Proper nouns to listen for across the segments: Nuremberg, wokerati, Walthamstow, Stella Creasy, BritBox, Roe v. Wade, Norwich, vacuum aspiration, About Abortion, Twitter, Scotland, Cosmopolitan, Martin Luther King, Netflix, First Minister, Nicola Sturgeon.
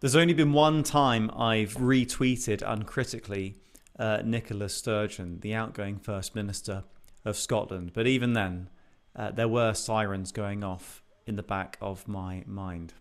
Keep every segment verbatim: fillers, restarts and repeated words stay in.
There's only been one time I've retweeted uncritically uh, Nicola Sturgeon, the outgoing First Minister of Scotland. But even then, uh, there were sirens going off in the back of my mind.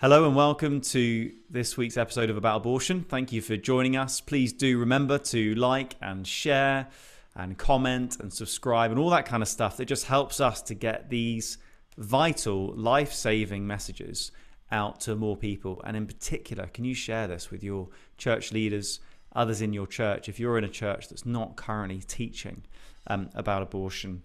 Hello and welcome to this week's episode of About Abortion. Thank you for joining us. Please do remember to like and share and comment and subscribe and all that kind of stuff that just helps us to get these vital, life-saving messages out to more people. And in particular, can you share this with your church leaders, others in your church, if you're in a church that's not currently teaching um, about abortion?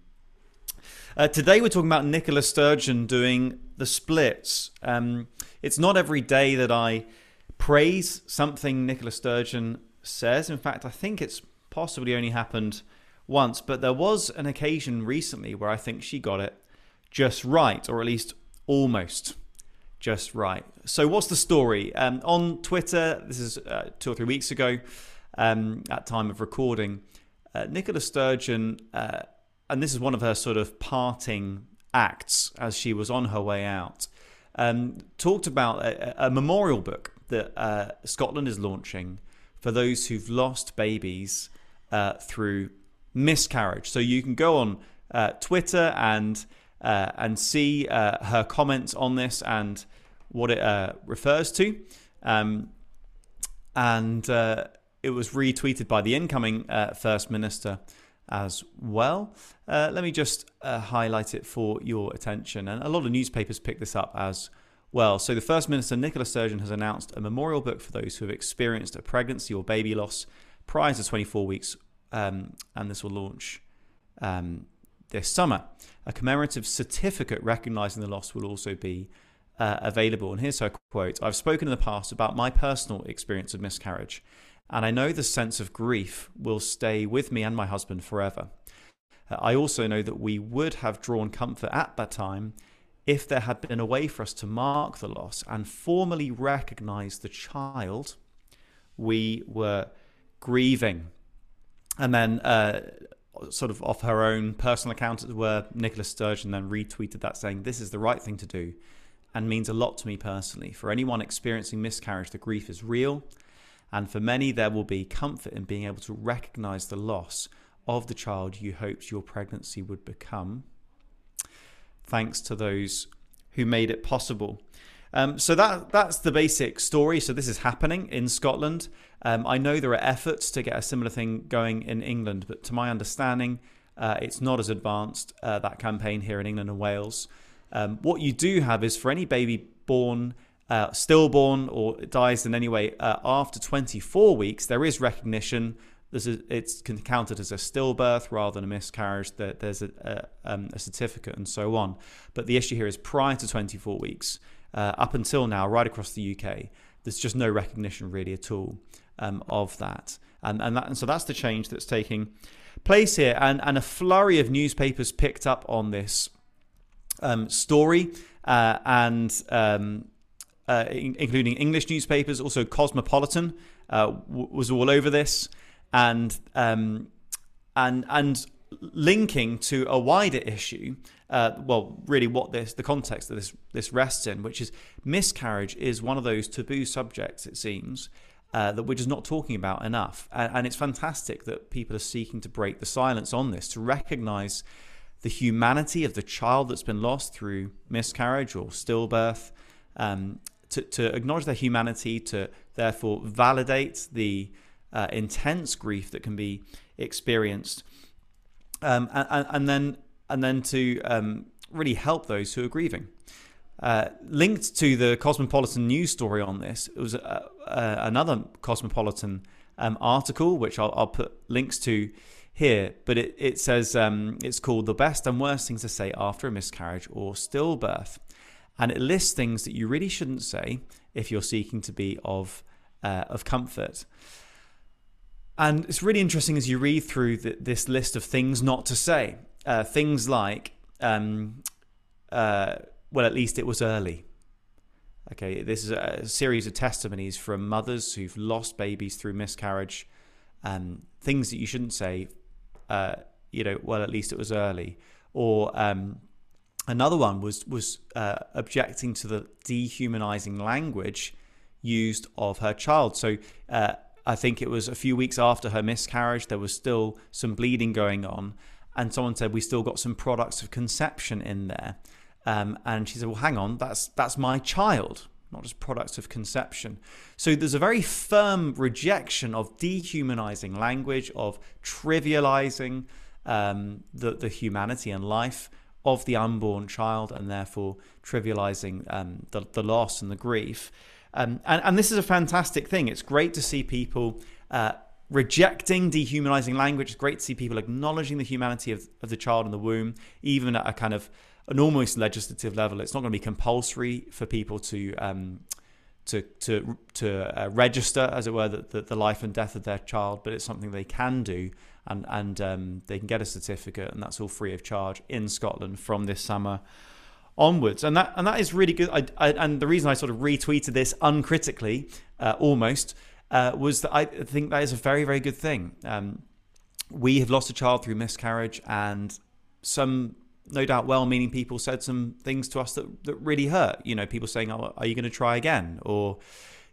Uh, today we're talking about Nicola Sturgeon doing the splits. Um, it's not every day that I praise something Nicola Sturgeon says. In fact, I think it's possibly only happened once, but there was an occasion recently where I think she got it just right, or at least almost just right. So what's the story? Um, on Twitter, this is uh, two or three weeks ago, um, at time of recording, uh, Nicola Sturgeon... Uh, And this is one of her sort of parting acts as she was on her way out. Um, talked about a, a memorial book that uh, Scotland is launching for those who've lost babies uh, through miscarriage. So you can go on uh, Twitter and uh, and see uh, her comments on this and what it uh, refers to. Um, and uh, it was retweeted by the incoming uh, First Minister as well. Uh, let me just uh, highlight it for your attention. And a lot of newspapers pick this up as well. So the First Minister, Nicola Sturgeon, has announced a memorial book for those who have experienced a pregnancy or baby loss prior to twenty-four weeks. Um, and this will launch um, this summer. A commemorative certificate recognising the loss will also be uh, available. And here's her quote. I've spoken in the past about my personal experience of miscarriage, and I know the sense of grief will stay with me and my husband forever. I also know that we would have drawn comfort at that time if there had been a way for us to mark the loss and formally recognise the child we were grieving. And then uh, sort of off her own personal account, where Nicola Sturgeon then retweeted that, saying, this is the right thing to do and means a lot to me personally. For anyone experiencing miscarriage, the grief is real. And for many, there will be comfort in being able to recognise the loss of the child you hoped your pregnancy would become, thanks to those who made it possible. Um, so that that's the basic story. So this is happening in Scotland. Um, I know there are efforts to get a similar thing going in England, but to my understanding, uh, it's not as advanced, uh, that campaign here in England and Wales. Um, what you do have is for any baby born Uh, stillborn or dies in any way uh, after twenty-four weeks, there is recognition. There's a, it's counted as a stillbirth rather than a miscarriage. There, there's a, a, um, a certificate and so on. But the issue here is prior to twenty-four weeks, uh, up until now, right across the U K, there's just no recognition really at all um, of that. And, and that. And so that's the change that's taking place here. And, and a flurry of newspapers picked up on this um, story uh, and... Um, Uh, in, including English newspapers, also Cosmopolitan uh, w- was all over this, and um, and and linking to a wider issue. Uh, well, really, what this the context that this this rests in, which is miscarriage is one of those taboo subjects, it seems, uh, that we're just not talking about enough, and, and it's fantastic that people are seeking to break the silence on this, to recognise the humanity of the child that's been lost through miscarriage or stillbirth. Um, To, to acknowledge their humanity, to therefore validate the uh, intense grief that can be experienced, um, and, and then and then to um, really help those who are grieving. Uh, linked to the Cosmopolitan news story on this, it was uh, uh, another Cosmopolitan um, article, which I'll, I'll put links to here. But it, it says um, it's called "The Best and Worst Things to Say After a Miscarriage or Stillbirth." And it lists things that you really shouldn't say if you're seeking to be of uh, of comfort. And it's really interesting as you read through the, this list of things not to say. Uh, things like, um, uh, well, at least it was early. Okay, this is a series of testimonies from mothers who've lost babies through miscarriage. Um, things that you shouldn't say, uh, you know, well, at least it was early. Or um, another one was, was uh, objecting to the dehumanizing language used of her child. So uh, I think it was a few weeks after her miscarriage, there was still some bleeding going on. And someone said, we still got some products of conception in there. Um, and she said, well, hang on, that's that's my child, not just products of conception. So there's a very firm rejection of dehumanizing language, of trivializing um, the, the humanity and life of the unborn child, and therefore trivializing um, the, the loss and the grief. Um, and, and this is a fantastic thing. It's great to see people uh, rejecting dehumanizing language. It's great to see people acknowledging the humanity of, of the child in the womb, even at a kind of an almost legislative level. It's not going to be compulsory for people to um, to to to uh, register, as it were, the, the, the life and death of their child, but it's something they can do, and and um, they can get a certificate, and that's all free of charge in Scotland from this summer onwards. And that and that is really good. I, I, and the reason I sort of retweeted this uncritically, uh, almost, uh, was that I think that is a very very good thing. Um, we have lost a child through miscarriage, and some, no doubt, well-meaning people said some things to us that, that really hurt. You know, people saying, "Oh, are you going to try again?" Or,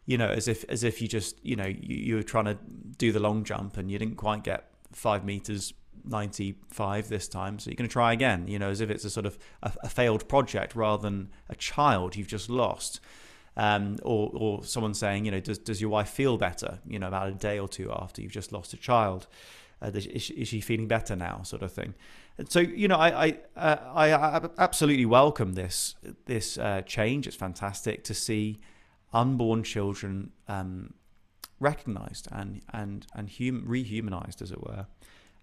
you know, as if as if you just, you know, you, you were trying to do the long jump and you didn't quite get five meters ninety-five this time, so you're going to try again. You know, as if it's a sort of a, a failed project rather than a child you've just lost. Um, or or someone saying, you know, does does your wife feel better? You know, about a day or two after you've just lost a child. Uh, is, is she feeling better now, sort of thing. So, you know, I I, uh, I, I absolutely welcome this this uh, change. It's fantastic to see unborn children um, recognised and and and hum- rehumanised, as it were.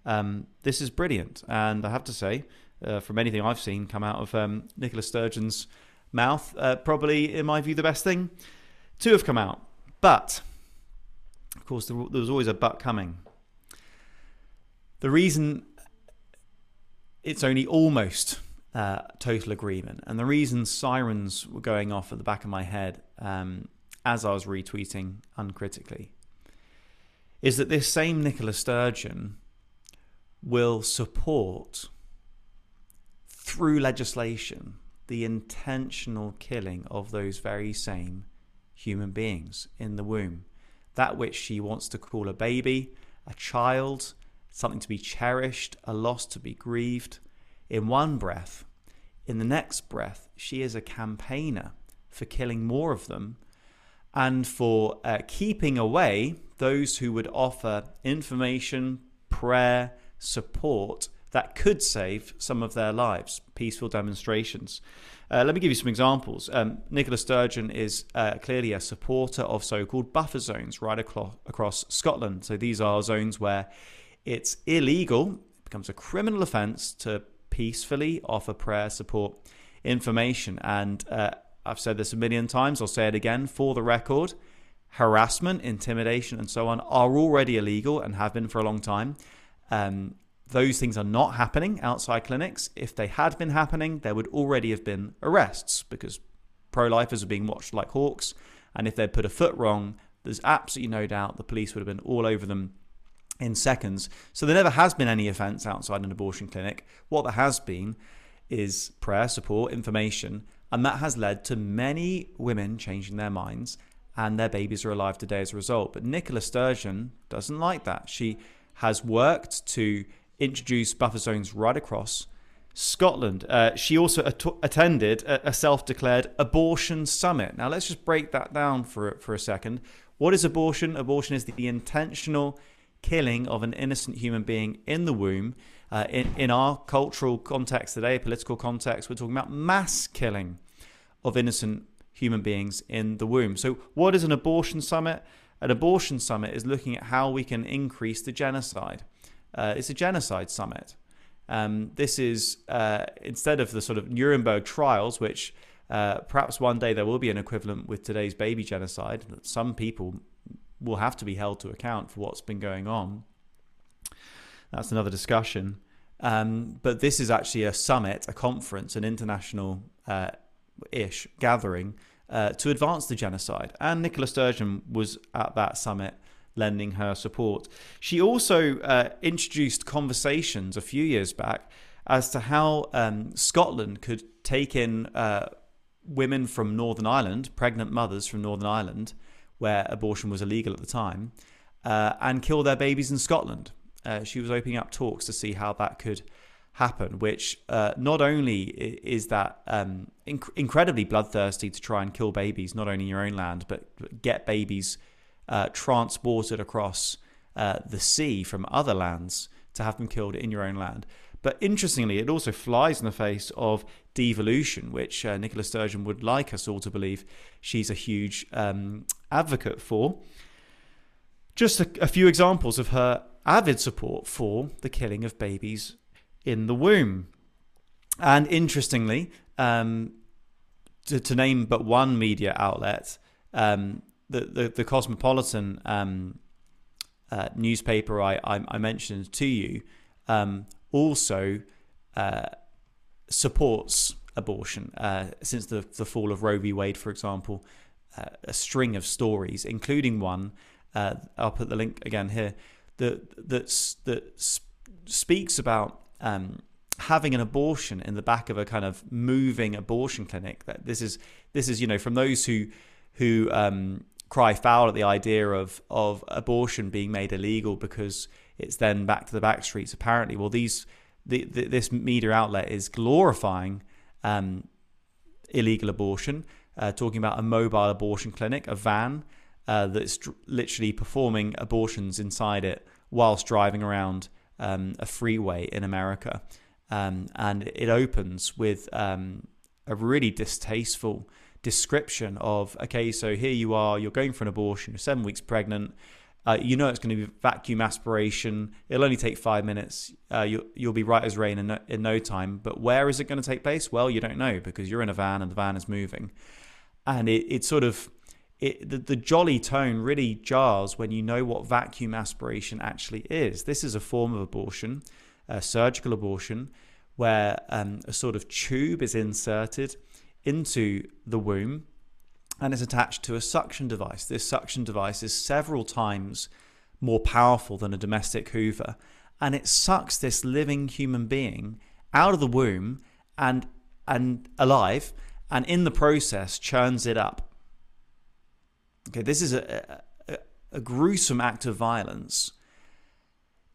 Um, this is brilliant, and I have to say, uh, from anything I've seen come out of um, Nicola Sturgeon's mouth, uh, probably, in my view, the best thing to have come out. But, of course, there, there was always a but coming. The reason it's only almost uh, total agreement, and the reason sirens were going off at the back of my head um, as I was retweeting uncritically, is that this same Nicola Sturgeon will support, through legislation, the intentional killing of those very same human beings in the womb. That which she wants to call a baby, a child, something to be cherished, a loss to be grieved. In one breath, in the next breath, she is a campaigner for killing more of them and for uh, keeping away those who would offer information, prayer, support that could save some of their lives, peaceful demonstrations. Uh, let me give you some examples. Um, Nicola Sturgeon is uh, clearly a supporter of so-called buffer zones right aclo- across Scotland. So these are zones where it's illegal, it becomes a criminal offence to peacefully offer prayer, support, information. And uh, I've said this a million times, I'll say it again for the record. Harassment, intimidation and so on are already illegal and have been for a long time. Um, those things are not happening outside clinics. If they had been happening, there would already have been arrests because pro-lifers are being watched like hawks. And if they'd put a foot wrong, there's absolutely no doubt the police would have been all over them in seconds. So there never has been any offence outside an abortion clinic. What there has been is prayer, support, information, and that has led to many women changing their minds, and their babies are alive today as a result. But Nicola Sturgeon doesn't like that. She has worked to introduce buffer zones right across Scotland. Uh, she also at- attended a-, a self-declared abortion summit. Now let's just break that down for, for a second. What is abortion? Abortion is the, the intentional killing of an innocent human being in the womb. Uh, in, in our cultural context today, political context, we're talking about mass killing of innocent human beings in the womb. So what is an abortion summit? An abortion summit is looking at how we can increase the genocide. Uh, it's a genocide summit. Um, this is, uh, instead of the sort of Nuremberg trials, which Uh, perhaps one day there will be an equivalent with today's baby genocide, that some people will have to be held to account for what's been going on. That's another discussion. Um, but this is actually a summit, a conference, an international-ish uh, gathering uh, to advance the genocide. And Nicola Sturgeon was at that summit lending her support. She also uh, introduced conversations a few years back as to how um, Scotland could take in uh, women from Northern Ireland, pregnant mothers from Northern Ireland, where abortion was illegal at the time, uh, and kill their babies in Scotland. Uh, she was opening up talks to see how that could happen, which uh, not only is that um, inc incredibly bloodthirsty to try and kill babies, not only in your own land, but get babies uh, transported across uh, the sea from other lands to have them killed in your own land. But interestingly, it also flies in the face of devolution, which uh, Nicola Sturgeon would like us all to believe she's a huge um, advocate for. Just a, a few examples of her avid support for the killing of babies in the womb. And interestingly, um, to, to name but one media outlet, um, the, the, the Cosmopolitan um, uh, newspaper I, I, I mentioned to you, um, also uh, supports abortion. Uh, since the, the fall of Roe v. Wade, for example, uh, a string of stories, including one, uh, I'll put the link again here, that, that, that speaks about um, having an abortion in the back of a kind of moving abortion clinic. That this is, this is you know, from those who, who um, cry foul at the idea of, of abortion being made illegal because it's then back to the back streets, apparently. Well, these the, the, this media outlet is glorifying um, illegal abortion, uh, talking about a mobile abortion clinic, a van uh, that's literally performing abortions inside it whilst driving around um, a freeway in America. Um, and it opens with um, a really distasteful description of, okay, so here you are, you're going for an abortion, you're seven weeks pregnant, Uh, you know it's going to be vacuum aspiration. It'll only take five minutes. Uh, you'll, you'll be right as rain in no, in no time. But where is it going to take place? Well, you don't know because you're in a van and the van is moving. And it, it sort of, it, the, the jolly tone really jars when you know what vacuum aspiration actually is. This is a form of abortion, a surgical abortion, where um, a sort of tube is inserted into the womb, and it's attached to a suction device. This suction device is several times more powerful than a domestic Hoover, and it sucks this living human being out of the womb and, and alive, and in the process churns it up. Okay, this is a, a, a gruesome act of violence.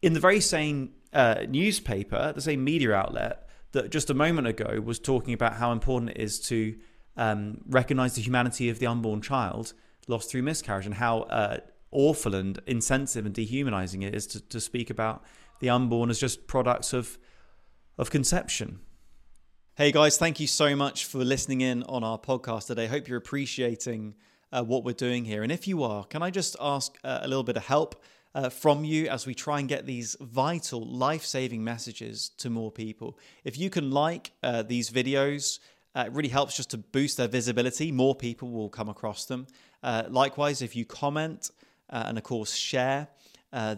In the very same uh, newspaper, the same media outlet that just a moment ago was talking about how important it is to Um, recognise the humanity of the unborn child lost through miscarriage, and how uh, awful and insensitive and dehumanising it is to, to speak about the unborn as just products of, of conception. Hey guys, thank you so much for listening in on our podcast today. Hope you're appreciating uh, what we're doing here. And if you are, can I just ask uh, a little bit of help Uh, from you as we try and get these vital, life-saving messages to more people? If you can like uh, these videos, Uh, it really helps just to boost their visibility. More people will come across them. Uh, likewise, if you comment uh, and, of course, share uh,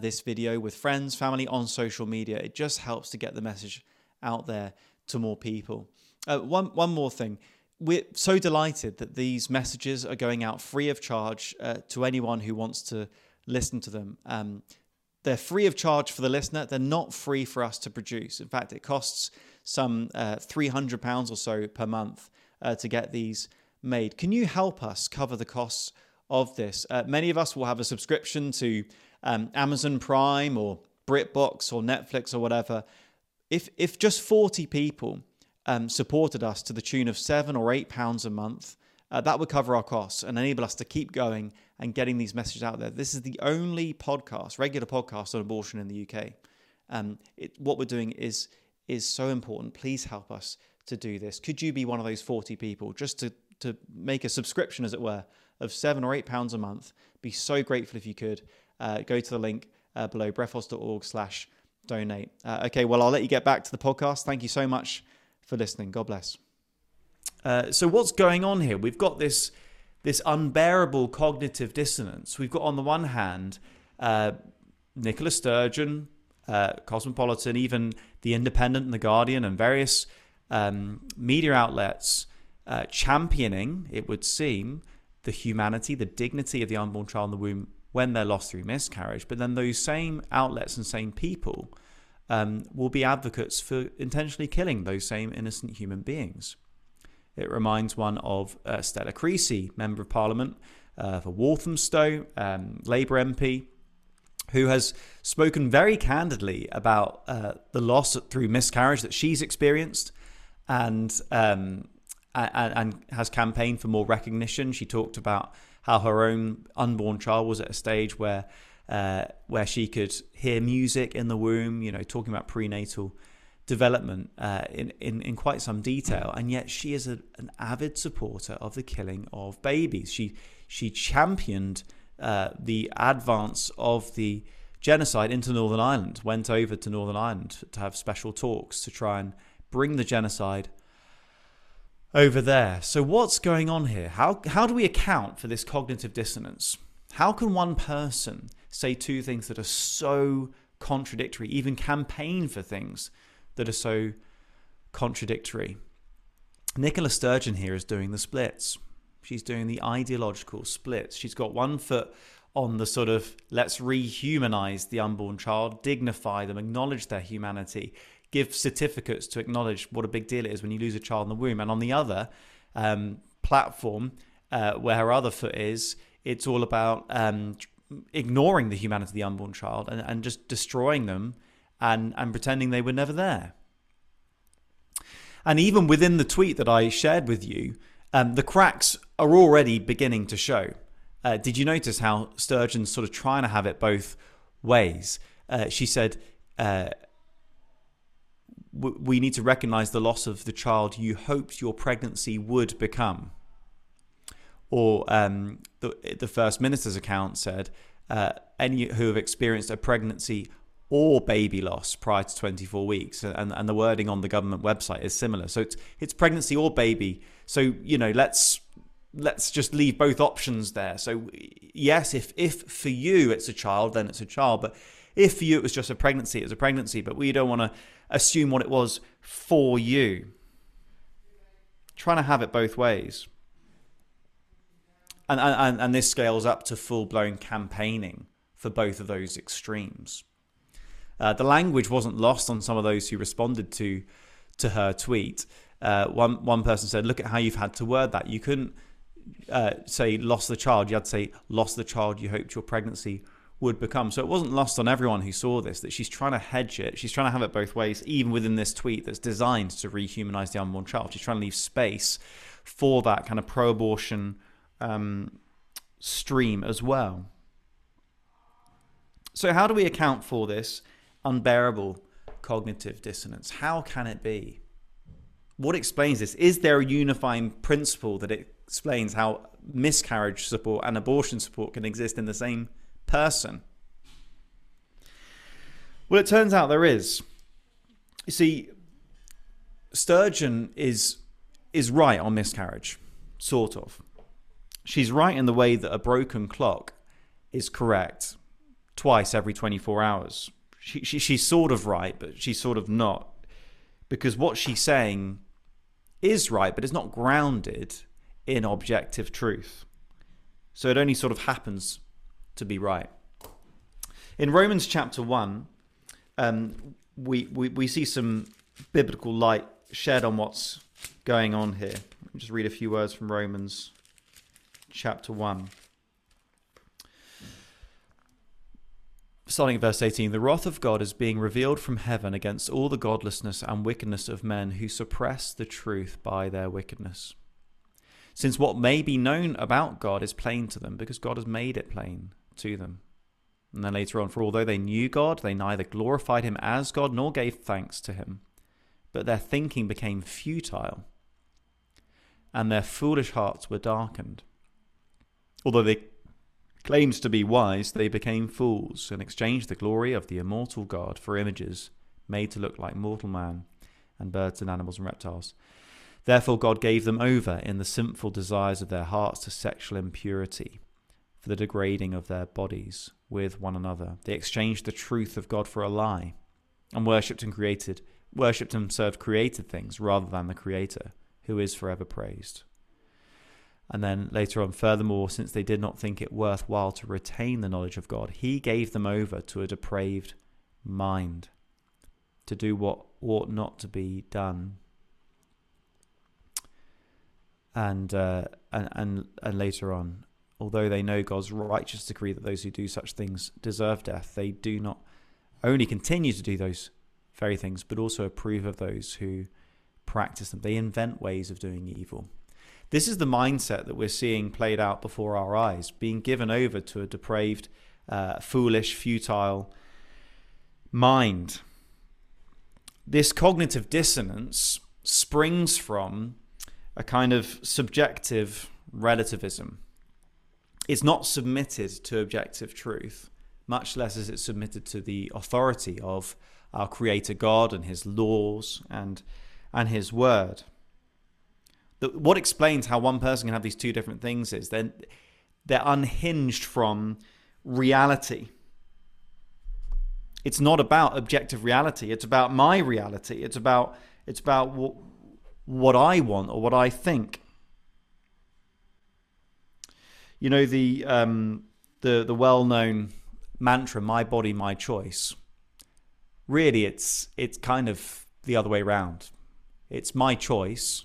this video with friends, family, on social media, it just helps to get the message out there to more people. Uh, one, one more thing. We're so delighted that these messages are going out free of charge uh, to anyone who wants to listen to them. Um, they're free of charge for the listener. They're not free for us to produce. In fact, it costs some uh, three hundred pounds or so per month uh, to get these made. Can you help us cover the costs of this? Uh, many of us will have a subscription to um, Amazon Prime or BritBox or Netflix or whatever. If if just forty people um, supported us to the tune of seven or eight pounds a month, uh, that would cover our costs and enable us to keep going and getting these messages out there. This is the only podcast, regular podcast on abortion in the U K. Um, it, what we're doing is is so important. Please help us to do this. Could you be one of those forty people just to, to make a subscription, as it were, of seven or eight pounds a month? Be so grateful if you could. Uh, go to the link uh, below, brefos.org slash donate. Uh, okay, well, I'll let you get back to the podcast. Thank you so much for listening. God bless. Uh, so what's going on here? We've got this this unbearable cognitive dissonance. We've got, on the one hand, uh, Nicola Sturgeon, uh, Cosmopolitan, even The Independent and The Guardian and various um, media outlets uh, championing, it would seem, the humanity, the dignity of the unborn child in the womb when they're lost through miscarriage. But then those same outlets and same people um, will be advocates for intentionally killing those same innocent human beings. It reminds one of uh, Stella Creasy, Member of Parliament uh, for Walthamstow, um, Labour M P, who has spoken very candidly about uh, the loss through miscarriage that she's experienced, and, um, and and has campaigned for more recognition. She talked about how her own unborn child was at a stage where uh, where she could hear music in the womb, you know, talking about prenatal development uh, in, in, in quite some detail, and yet she is a, an avid supporter of the killing of babies. She she championed uh, the advance of the genocide into Northern Ireland, went over to Northern Ireland to have special talks to try and bring the genocide over there. So what's going on here? How, how do we account for this cognitive dissonance? How can one person say two things that are so contradictory, even campaign for things that are so contradictory? Nicola Sturgeon here is doing the splits. She's doing the ideological splits. She's got one foot on the sort of, let's rehumanize the unborn child, dignify them, acknowledge their humanity, give certificates to acknowledge what a big deal it is when you lose a child in the womb. And on the other um, platform, uh, where her other foot is, it's all about um, ignoring the humanity of the unborn child and, and just destroying them and, and pretending they were never there. And even within the tweet that I shared with you, um, the cracks are already beginning to show. Uh, did you notice how Sturgeon's sort of trying to have it both ways? Uh, she said, uh, we need to recognize the loss of the child you hoped your pregnancy would become. Or um, the, the First Minister's account said, uh, any who have experienced a pregnancy or baby loss prior to twenty-four weeks, and, and the wording on the government website is similar. So it's it's pregnancy or baby. So, you know, let's let's just leave both options there. So yes, if if for you it's a child, then it's a child. But if for you it was just a pregnancy, it was a pregnancy. But we don't want to assume what it was for you. Trying to have it both ways. And and and this scales up to full-blown campaigning for both of those extremes. Uh, the language wasn't lost on some of those who responded to to her tweet. Uh, one one person said, "Look at how you've had to word that. You couldn't uh, say lost the child. You had to say lost the child you hoped your pregnancy would become." So it wasn't lost on everyone who saw this that she's trying to hedge it. She's trying to have it both ways, even within this tweet that's designed to rehumanize the unborn child. She's trying to leave space for that kind of pro-abortion um, stream as well. So how do we account for this unbearable cognitive dissonance? How can it be? What explains this? Is there a unifying principle that explains how miscarriage support and abortion support can exist in the same person? Well, it turns out there is. You see, Sturgeon is is right on miscarriage, sort of. She's right in the way that a broken clock is correct twice every twenty-four hours. She, she, she's sort of right, but she's sort of not. Because what she's saying is right, but it's not grounded in objective truth. So it only sort of happens to be right. In Romans chapter one, um, we, we, we see some biblical light shed on what's going on here. Let me just read a few words from Romans chapter one. Starting at verse eighteen, "The wrath of God is being revealed from heaven against all the godlessness and wickedness of men who suppress the truth by their wickedness. Since what may be known about God is plain to them, because God has made it plain to them." And then later on, "For although they knew God, they neither glorified him as God nor gave thanks to him. But their thinking became futile, and their foolish hearts were darkened. Although they claimed to be wise, they became fools and exchanged the glory of the immortal God for images made to look like mortal man and birds and animals and reptiles. Therefore God gave them over in the sinful desires of their hearts to sexual impurity, for the degrading of their bodies with one another. They exchanged the truth of God for a lie, and worshipped and created, worshipped and served created things rather than the Creator, who is forever praised. And then later on, furthermore, since they did not think it worthwhile to retain the knowledge of God, he gave them over to a depraved mind, to do what ought not to be done. And uh, and, and and later on, although they know God's righteous decree that those who do such things deserve death, they do not only continue to do those very things, but also approve of those who practice them. They invent ways of doing evil. This is the mindset that we're seeing played out before our eyes, being given over to a depraved, uh, foolish, futile mind. This cognitive dissonance springs from a kind of subjective relativism. It's not submitted to objective truth, much less is it submitted to the authority of our Creator God and his laws and, and his word. What explains how one person can have these two different things is they're, they're unhinged from reality. It's not about objective reality. It's about my reality. It's about it's about what, what I want or what I think. You know, the um, the the well-known mantra, "My body, my choice." Really, it's it's kind of the other way around. It's my choice,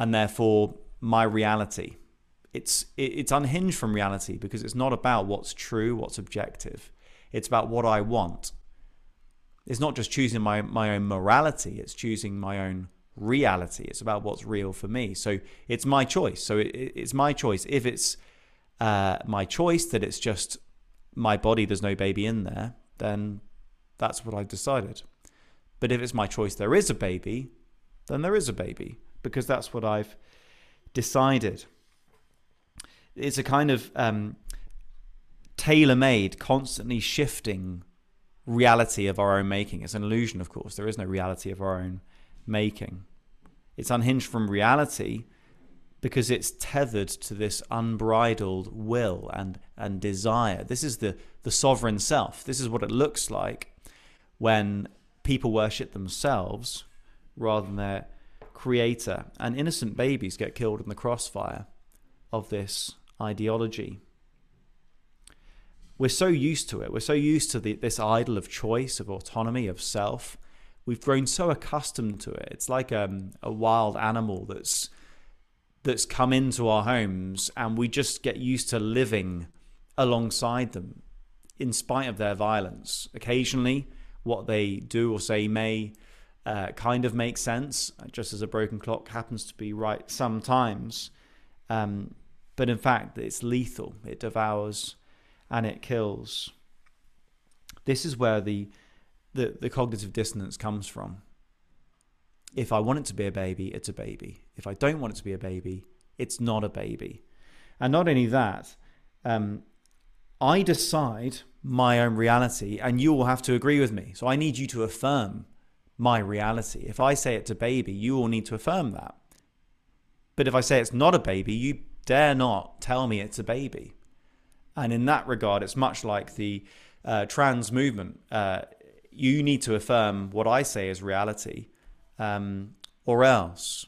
and therefore my reality. It's it's unhinged from reality because it's not about what's true, what's objective. It's about what I want. It's not just choosing my, my own morality, it's choosing my own reality. It's about what's real for me. So it's my choice. So it, it's my choice. If it's uh, my choice that it's just my body, there's no baby in there, then that's what I've decided. But if it's my choice there is a baby, then there is a baby, because that's what I've decided. It's a kind of um, tailor-made, constantly shifting reality of our own making. It's an illusion, of course. There is no reality of our own making. It's unhinged from reality because it's tethered to this unbridled will and, and desire. This is the, the sovereign self. This is what it looks like when people worship themselves rather than their Creator, and innocent babies get killed in the crossfire of this ideology. We're so used to it. We're so used to the, this idol of choice, of autonomy, of self. We've grown so accustomed to it. It's like um, a wild animal that's that's come into our homes, and we just get used to living alongside them, in spite of their violence. Occasionally, what they do or say may Uh, kind of makes sense, just as a broken clock happens to be right sometimes. Um, but in fact, it's lethal. It devours and it kills. This is where the, the, the cognitive dissonance comes from. If I want it to be a baby, it's a baby. If I don't want it to be a baby, it's not a baby. And not only that, um, I decide my own reality and you will have to agree with me. So I need you to affirm my reality. If I say it's a baby, you all need to affirm that. But if I say it's not a baby, you dare not tell me it's a baby. And in that regard, it's much like the uh, trans movement. Uh, you need to affirm what I say is reality, um, or else.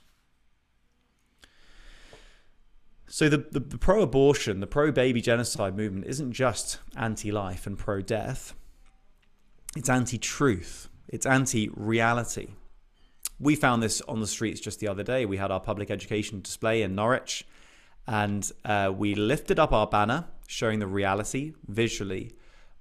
So the, the, the pro-abortion, the pro-baby genocide movement isn't just anti-life and pro-death. It's anti-truth. It's anti-reality. We found this on the streets just the other day. We had our public education display in Norwich, and uh, we lifted up our banner showing the reality visually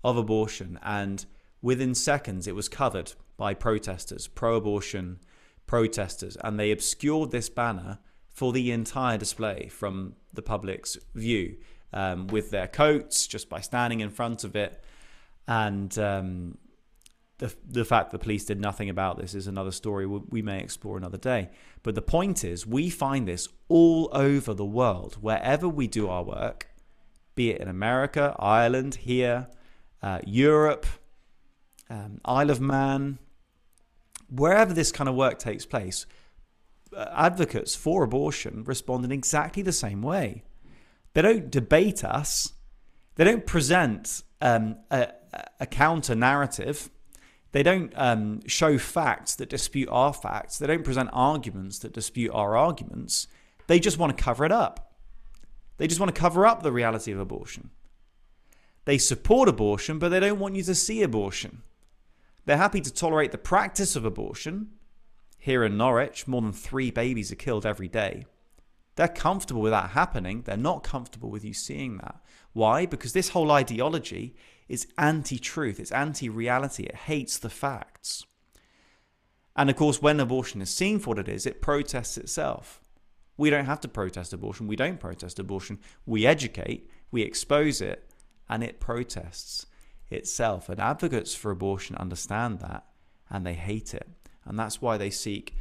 of abortion, and within seconds it was covered by protesters, pro-abortion protesters, and they obscured this banner for the entire display from the public's view, um, with their coats, just by standing in front of it. And um, The, the fact the police did nothing about this is another story we may explore another day. But the point is, we find this all over the world, wherever we do our work, be it in America, Ireland, here, uh, Europe, um, Isle of Man, wherever this kind of work takes place, advocates for abortion respond in exactly the same way. They don't debate us. They don't present um, a, a counter narrative. They don't um, show facts that dispute our facts. They don't present arguments that dispute our arguments. They just want to cover it up. They just want to cover up the reality of abortion. They support abortion, but they don't want you to see abortion. They're happy to tolerate the practice of abortion. Here in Norwich, more than three babies are killed every day. They're comfortable with that happening. They're not comfortable with you seeing that. Why? Because this whole ideology is anti-truth. It's anti-reality. It hates the facts. And of course, when abortion is seen for what it is, it protests itself. We don't have to protest abortion. We don't protest abortion. We educate. We expose it. And it protests itself. And advocates for abortion understand that. And they hate it. And that's why they seek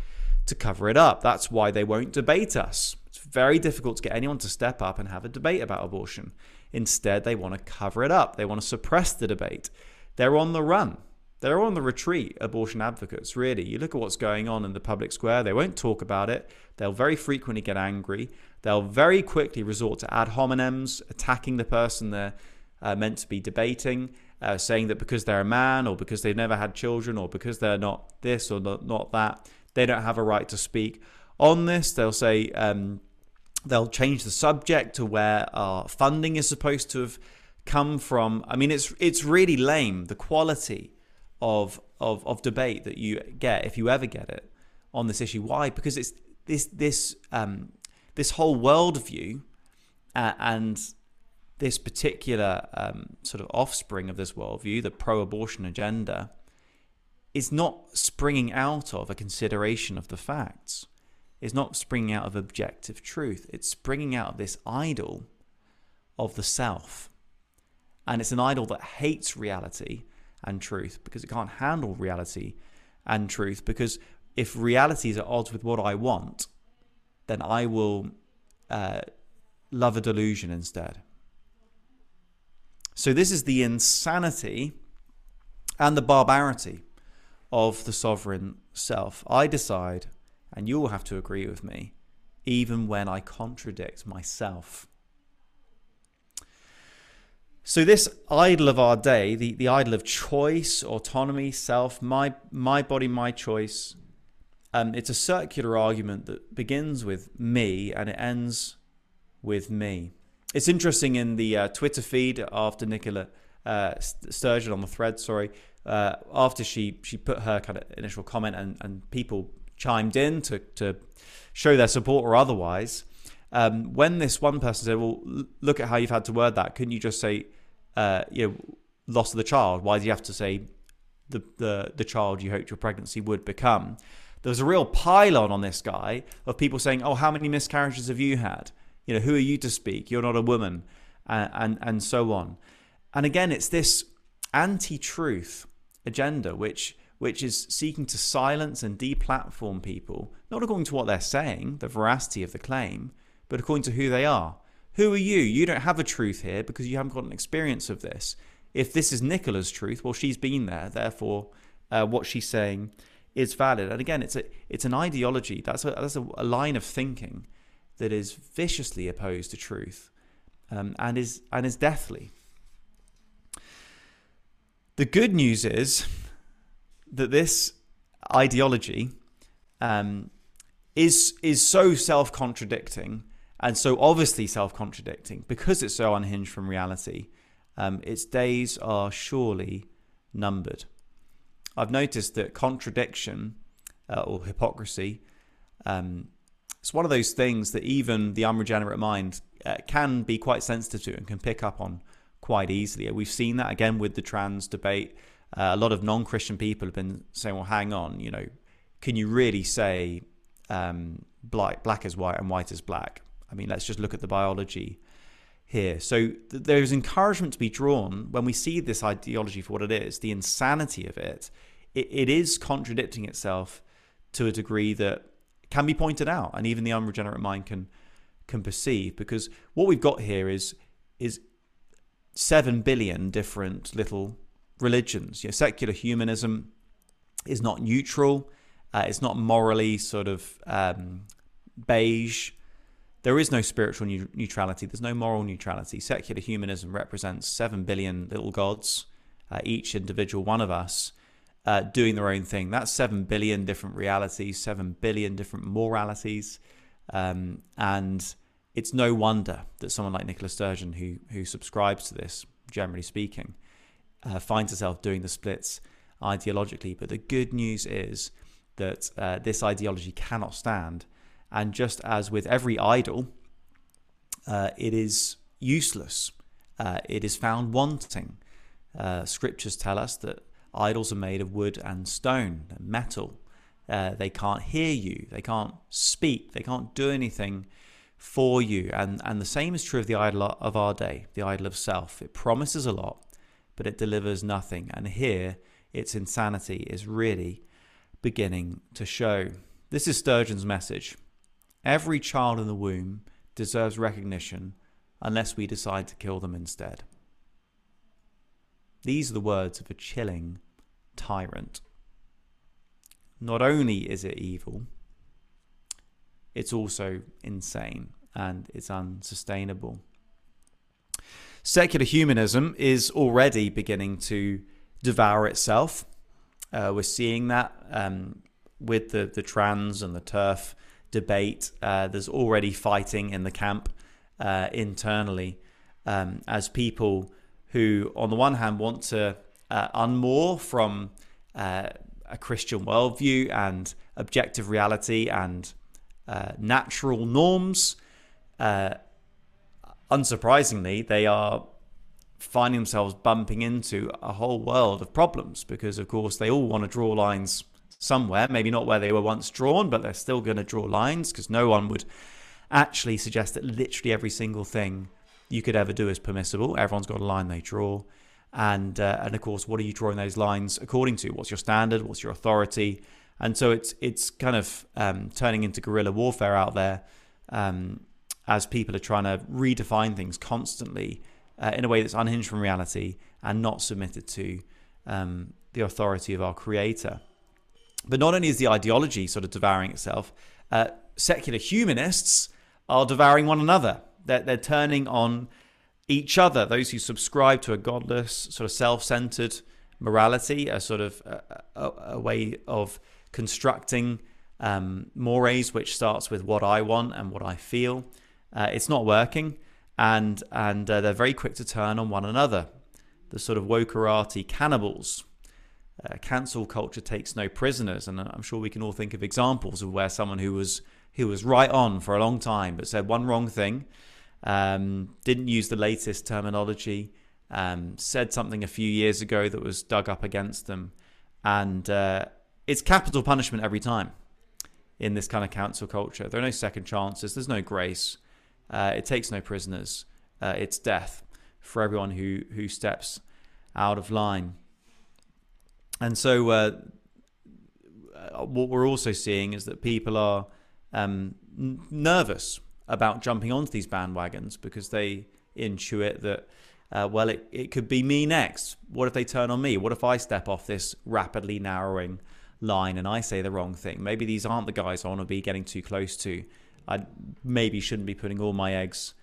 to cover it up. That's why they won't debate us. It's very difficult to get anyone to step up and have a debate about abortion. Instead, they want to cover it up. They want to suppress the debate. They're on the run. They're on the retreat, abortion advocates, really. You look at what's going on in the public square. They won't talk about it. They'll very frequently get angry. They'll very quickly resort to ad hominems, attacking the person they're uh, meant to be debating, uh, saying that because they're a man or because they've never had children or because they're not this or not, not that, they don't have a right to speak on this. They'll say um, they'll change the subject to where our funding is supposed to have come from. I mean, it's it's really lame, the quality of of of debate that you get, if you ever get it, on this issue. Why? Because it's this this um, this whole worldview uh, and this particular um, sort of offspring of this worldview, the pro-abortion agenda, is not springing out of a consideration of the facts. It's not springing out of objective truth. It's springing out of this idol of the self. And it's an idol that hates reality and truth because it can't handle reality and truth, because if reality is at odds with what I want, then I will uh, love a delusion instead. So this is the insanity and the barbarity of the sovereign self. I decide, and you will have to agree with me, even when I contradict myself. So this idol of our day, the, the idol of choice, autonomy, self, my, my body, my choice, um, it's a circular argument that begins with me and it ends with me. It's interesting in the uh, Twitter feed after Nicola uh, Sturgeon on the thread, sorry, Uh, after she, she put her kind of initial comment and, and people chimed in to, to show their support or otherwise, um, when this one person said, well, look at how you've had to word that. Couldn't you just say, uh, you know, loss of the child? Why do you have to say the, the, the child you hoped your pregnancy would become? There was a real pile-on on this guy of people saying, oh, how many miscarriages have you had? You know, who are you to speak? You're not a woman, and, and, and so on. And again, it's this anti-truth agenda, which which is seeking to silence and deplatform people, not according to what they're saying, the veracity of the claim, but according to who they are. Who are you? You don't have a truth here because you haven't got an experience of this. If this is Nicola's truth, well, she's been there, therefore uh, what she's saying is valid. And again, it's a it's an ideology. That's a, that's a, a line of thinking that is viciously opposed to truth um, and is and is deathly. The good news is that this ideology um, is, is so self-contradicting and so obviously self-contradicting because it's so unhinged from reality. Um, its days are surely numbered. I've noticed that contradiction uh, or hypocrisy, um, it's one of those things that even the unregenerate mind uh, can be quite sensitive to and can pick up on quite easily. We've seen that again with the trans debate. Uh, a lot of non-Christian people have been saying, well, hang on, you know, can you really say um, black, black is white and white is black? I mean, let's just look at the biology here. So th there is encouragement to be drawn when we see this ideology for what it is, the insanity of it. It, it is contradicting itself to a degree that can be pointed out, and even the unregenerate mind can, can perceive, because what we've got here is, is Seven billion different little religions. You know, secular humanism is not neutral. Uh, it's not morally sort of um, beige. There is no spiritual ne neutrality. There's no moral neutrality. Secular humanism represents seven billion little gods, uh, each individual one of us, uh, doing their own thing. That's seven billion different realities, seven billion different moralities. Um, and it's no wonder that someone like Nicola Sturgeon, who, who subscribes to this, generally speaking, uh, finds herself doing the splits ideologically. But the good news is that uh, this ideology cannot stand. And just as with every idol, uh, it is useless. Uh, it is found wanting. Uh, scriptures tell us that idols are made of wood and stone and metal. Uh, they can't hear you. They can't speak. They can't do anything for you. And, and the same is true of the idol of our day, the idol of self. It promises a lot, but it delivers nothing. And here, its insanity is really beginning to show. This is Sturgeon's message. Every child in the womb deserves recognition unless we decide to kill them instead. These are the words of a chilling tyrant. Not only is it evil, it's also insane and it's unsustainable. Secular humanism is already beginning to devour itself. Uh, we're seeing that um, with the, the trans and the turf debate. Uh, there's already fighting in the camp uh, internally um, as people who, on the one hand, want to uh, unmoor from uh, a Christian worldview and objective reality and uh, natural norms. Uh, unsurprisingly, they are finding themselves bumping into a whole world of problems because, of course, they all want to draw lines somewhere, maybe not where they were once drawn, but they're still going to draw lines because no one would actually suggest that literally every single thing you could ever do is permissible. Everyone's got a line they draw. And, uh, and of course, what are you drawing those lines according to? What's your standard? What's your authority? And so it's it's kind of um, turning into guerrilla warfare out there um, as people are trying to redefine things constantly uh, in a way that's unhinged from reality and not submitted to um, the authority of our creator. But not only is the ideology sort of devouring itself, uh, secular humanists are devouring one another. They're, they're turning on each other. Those who subscribe to a godless, sort of self-centered morality, a sort of a, a, a way of constructing um, mores, which starts with what I want and what I feel. Uh, it's not working, and and uh, they're very quick to turn on one another. The sort of wokerati cannibals. Uh, cancel culture takes no prisoners, and I'm sure we can all think of examples of where someone who was who was right on for a long time but said one wrong thing, um, didn't use the latest terminology, um, said something a few years ago that was dug up against them, and uh, it's capital punishment every time in this kind of cancel culture. There are no second chances. There's no grace. Uh, it takes no prisoners. Uh, it's death for everyone who who steps out of line. And so uh, what we're also seeing is that people are um, nervous about jumping onto these bandwagons because they intuit that, uh, well, it, it could be me next. What if they turn on me? What if I step off this rapidly narrowing line and I say the wrong thing? Maybe these aren't the guys I want to be getting too close to. I maybe shouldn't be putting all my eggs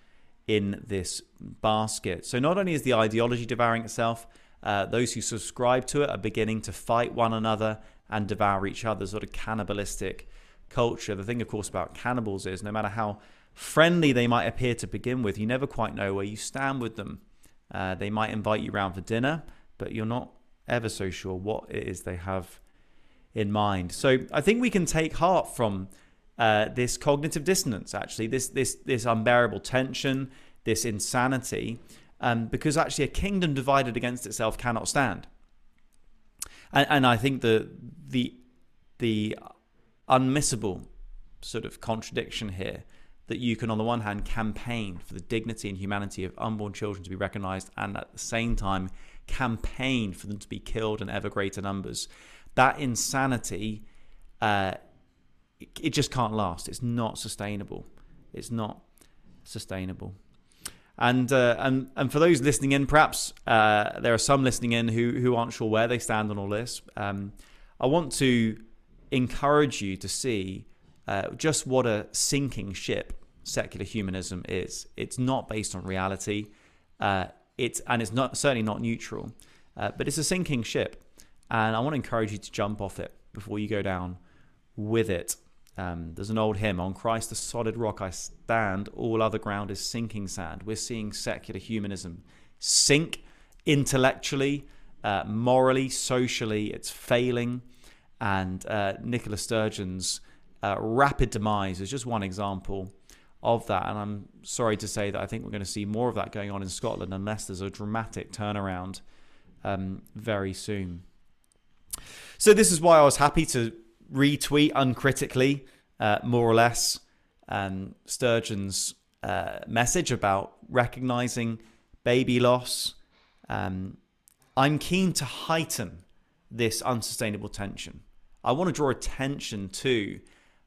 in this basket. So not only is the ideology devouring itself, Uh, those who subscribe to it are beginning to fight one another and devour each other, sort of cannibalistic culture. The thing, of course, about cannibals is no matter how friendly they might appear to begin with, you never quite know where you stand with them. Uh, they might invite you round for dinner, but you're not ever so sure what it is they have in mind. So I think we can take heart from uh, this cognitive dissonance, actually, this, this, this unbearable tension, this insanity, Um, because actually a kingdom divided against itself cannot stand. And, and I think the, the, the unmissable sort of contradiction here, that you can on the one hand campaign for the dignity and humanity of unborn children to be recognised and at the same time campaign for them to be killed in ever greater numbers. That insanity, uh, it, it just can't last. It's not sustainable. It's not sustainable. And, uh, and and for those listening in, perhaps uh, there are some listening in who, who aren't sure where they stand on all this. Um, I want to encourage you to see uh, just what a sinking ship secular humanism is. It's not based on reality, uh, it's and it's not certainly not neutral, uh, but it's a sinking ship, and I want to encourage you to jump off it before you go down with it. Um, there's an old hymn, on Christ the solid rock I stand, all other ground is sinking sand. We're seeing secular humanism sink intellectually, uh, morally, socially. It's failing, and uh, Nicola Sturgeon's uh, rapid demise is just one example of that, and I'm sorry to say that I think we're going to see more of that going on in Scotland unless there's a dramatic turnaround um, very soon. So this is why I was happy to retweet uncritically, uh, more or less, um, Sturgeon's uh, message about recognising baby loss. Um, I'm keen to heighten this unsustainable tension. I want to draw attention to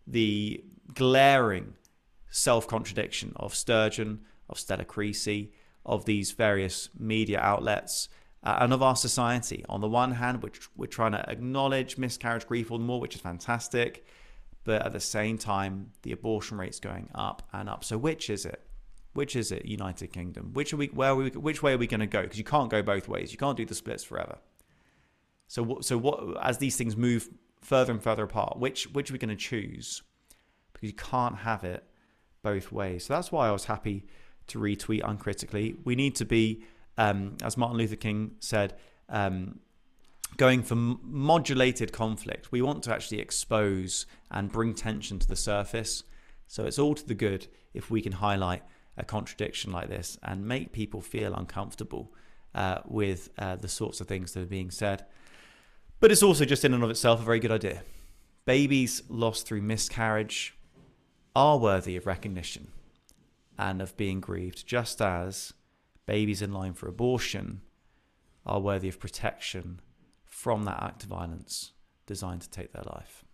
the glaring self-contradiction of Sturgeon, of Stella Creasy, of these various media outlets, uh, and of our society. On the one hand, which we're trying to acknowledge miscarriage grief all the more, which is fantastic, but at the same time, the abortion rate's going up and up. So which is it? Which is it, United Kingdom? Which are we? Where are we? Which way are we going to go? Because you can't go both ways. You can't do the splits forever. So, so what? As these things move further and further apart, which which are we going to choose? Because you can't have it both ways. So that's why I was happy to retweet uncritically. We need to be, um, as Martin Luther King said, um, going for modulated conflict. We want to actually expose and bring tension to the surface. So it's all to the good if we can highlight a contradiction like this and make people feel uncomfortable uh, with uh, the sorts of things that are being said. But it's also just in and of itself a very good idea. Babies lost through miscarriage are worthy of recognition and of being grieved, just as babies in line for abortion are worthy of protection from that act of violence designed to take their life.